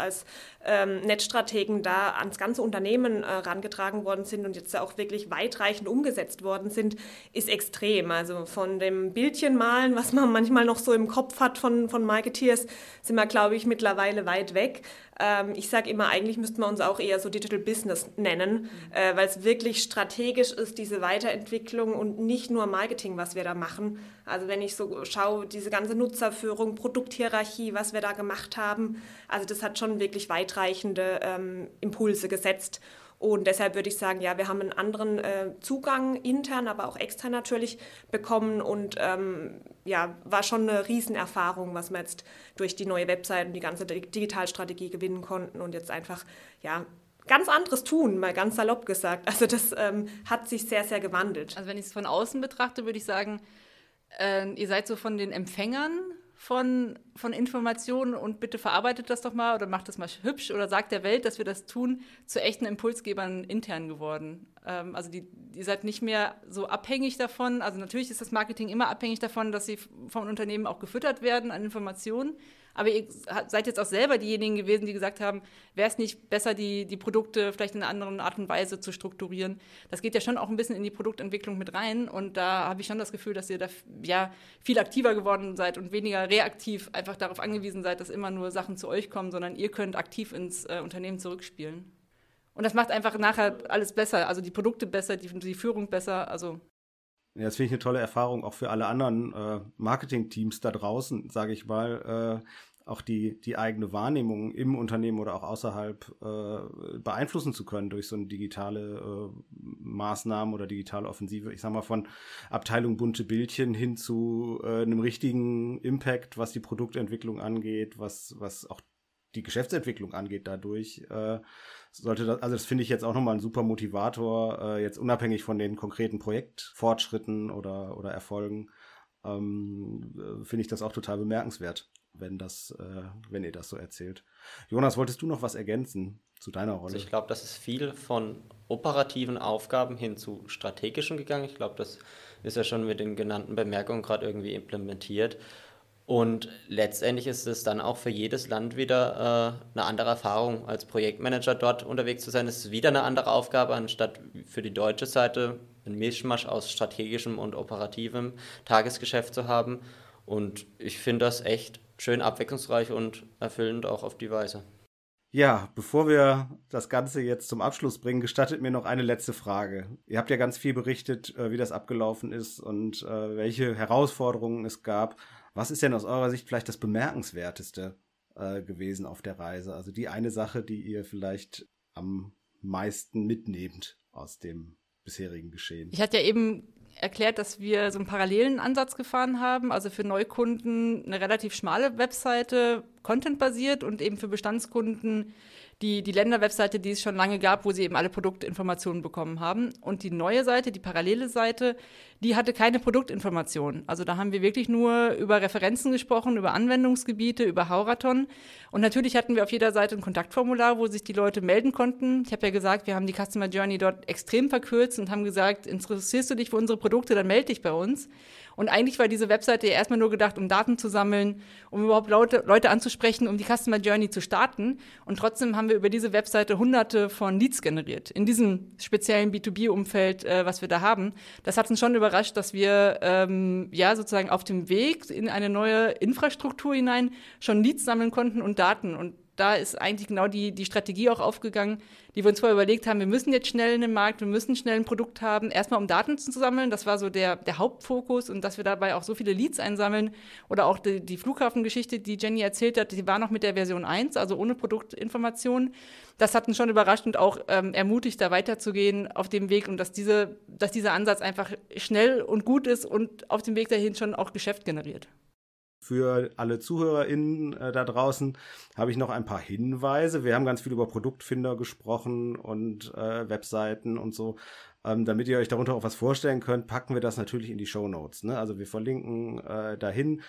Netzstrategen da ans ganze Unternehmen herangetragen worden sind und jetzt ja auch wirklich weitreichend umgesetzt worden sind, ist extrem. Also von dem Bildchen malen, was man manchmal noch so im Kopf hat von Marketeers, sind wir, glaube ich, mittlerweile weit weg. Ich sage immer, eigentlich müssten wir uns auch eher so Digital Business nennen, weil es wirklich strategisch ist, diese Weiterentwicklung und nicht nur Marketing, was wir da machen. Also wenn ich so schaue, diese ganze Nutzerführung, Produkthierarchie, was wir da gemacht haben, also das hat schon wirklich weitreichende Impulse gesetzt. Und deshalb würde ich sagen, ja, wir haben einen anderen Zugang intern, aber auch extern natürlich bekommen und war schon eine Riesenerfahrung, was wir jetzt durch die neue Website und die ganze Digitalstrategie gewinnen konnten und jetzt einfach, ja, ganz anderes tun, mal ganz salopp gesagt. Also das hat sich sehr, sehr gewandelt. Also wenn ich es von außen betrachte, würde ich sagen, ihr seid so von den Empfängern von Informationen und bitte verarbeitet das doch mal oder macht das mal hübsch oder sagt der Welt, dass wir das tun, zu echten Impulsgebern intern geworden. Also ihr seid nicht mehr so abhängig davon, also natürlich ist das Marketing immer abhängig davon, dass sie von Unternehmen auch gefüttert werden an Informationen, aber ihr seid jetzt auch selber diejenigen gewesen, die gesagt haben, wäre es nicht besser, die Produkte vielleicht in einer anderen Art und Weise zu strukturieren. Das geht ja schon auch ein bisschen in die Produktentwicklung mit rein und da habe ich schon das Gefühl, dass ihr da ja viel aktiver geworden seid und weniger reaktiv einfach darauf angewiesen seid, dass immer nur Sachen zu euch kommen, sondern ihr könnt aktiv ins Unternehmen zurückspielen. Und das macht einfach nachher alles besser, also die Produkte besser, die Führung besser, also. Ja, das finde ich eine tolle Erfahrung, auch für alle anderen Marketing-Teams da draußen, sage ich mal, auch die eigene Wahrnehmung im Unternehmen oder auch außerhalb beeinflussen zu können durch so eine digitale Maßnahme oder digitale Offensive. Ich sage mal, von Abteilung bunte Bildchen hin zu einem richtigen Impact, was die Produktentwicklung angeht, was auch die Geschäftsentwicklung angeht dadurch. Das finde ich jetzt auch nochmal ein super Motivator, jetzt unabhängig von den konkreten Projektfortschritten oder Erfolgen, finde ich das auch total bemerkenswert, wenn ihr das so erzählt. Jonas, wolltest du noch was ergänzen zu deiner Rolle? Also ich glaube, das ist viel von operativen Aufgaben hin zu strategischen gegangen. Ich glaube, das ist ja schon mit den genannten Bemerkungen gerade irgendwie implementiert. Und letztendlich ist es dann auch für jedes Land wieder eine andere Erfahrung, als Projektmanager dort unterwegs zu sein. Es ist wieder eine andere Aufgabe, anstatt für die deutsche Seite einen Mischmasch aus strategischem und operativem Tagesgeschäft zu haben. Und ich finde das echt schön abwechslungsreich und erfüllend auch auf die Weise. Ja, bevor wir das Ganze jetzt zum Abschluss bringen, gestattet mir noch eine letzte Frage. Ihr habt ja ganz viel berichtet, wie das abgelaufen ist und welche Herausforderungen es gab. Was ist denn aus eurer Sicht vielleicht das Bemerkenswerteste gewesen auf der Reise? Also die eine Sache, die ihr vielleicht am meisten mitnehmt aus dem bisherigen Geschehen. Ich hatte ja eben erklärt, dass wir so einen parallelen Ansatz gefahren haben, also für Neukunden eine relativ schmale Webseite, contentbasiert und eben für Bestandskunden die Länderwebseite, die es schon lange gab, wo sie eben alle Produktinformationen bekommen haben. Und die neue Seite, die parallele Seite, die hatte keine Produktinformationen. Also da haben wir wirklich nur über Referenzen gesprochen, über Anwendungsgebiete, über Hauraton. Und natürlich hatten wir auf jeder Seite ein Kontaktformular, wo sich die Leute melden konnten. Ich habe ja gesagt, wir haben die Customer Journey dort extrem verkürzt und haben gesagt, interessierst du dich für unsere Produkte, dann melde dich bei uns. Und eigentlich war diese Webseite ja erstmal nur gedacht, um Daten zu sammeln, um überhaupt Leute anzusprechen, um die Customer Journey zu starten. Und trotzdem haben wir über diese Webseite hunderte von Leads generiert, in diesem speziellen B2B-Umfeld, was wir da haben. Das hat uns schon überrascht, dass wir sozusagen auf dem Weg in eine neue Infrastruktur hinein schon Leads sammeln konnten und Daten. Und da ist eigentlich genau die Strategie auch aufgegangen, die wir uns vorher überlegt haben, wir müssen jetzt schnell in den Markt, wir müssen schnell ein Produkt haben, erstmal um Daten zu sammeln, das war so der Hauptfokus und dass wir dabei auch so viele Leads einsammeln oder auch die Flughafengeschichte, die Jenny erzählt hat, die war noch mit der Version 1, also ohne Produktinformationen. Das hat uns schon überrascht und auch ermutigt, da weiterzugehen auf dem Weg und dass dieser Ansatz einfach schnell und gut ist und auf dem Weg dahin schon auch Geschäft generiert. Für alle ZuhörerInnen da draußen habe ich noch ein paar Hinweise. Wir haben ganz viel über Produktfinder gesprochen und Webseiten und so. Damit ihr euch darunter auch was vorstellen könnt, packen wir das natürlich in die Shownotes, ne? Also wir verlinken dahin.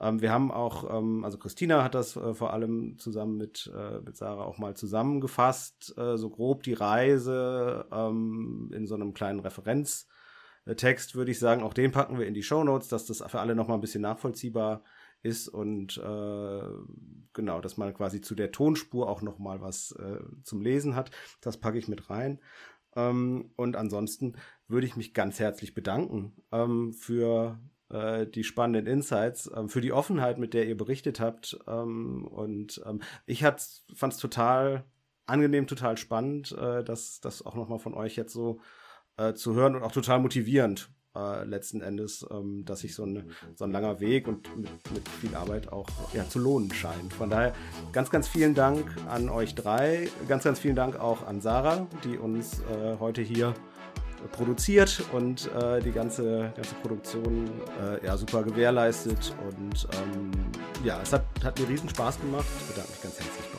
Wir haben auch, also Christina hat das vor allem zusammen mit Sarah auch mal zusammengefasst, so grob die Reise in so einem kleinen Referenztext, würde ich sagen. Auch den packen wir in die Shownotes, dass das für alle nochmal ein bisschen nachvollziehbar ist und dass man quasi zu der Tonspur auch nochmal was zum Lesen hat. Das packe ich mit rein. Und ansonsten würde ich mich ganz herzlich bedanken für die spannenden Insights, für die Offenheit, mit der ihr berichtet habt. Ich fand es total angenehm, total spannend, das auch nochmal von euch jetzt so zu hören und auch total motivierend, letzten Endes, dass sich so ein langer Weg und mit viel Arbeit auch zu lohnen scheint. Von daher ganz, ganz vielen Dank an euch drei, ganz, ganz vielen Dank auch an Sarah, die uns heute hier produziert und die ganze Produktion super gewährleistet und es hat mir riesen Spaß gemacht. Ich bedanke mich ganz herzlich.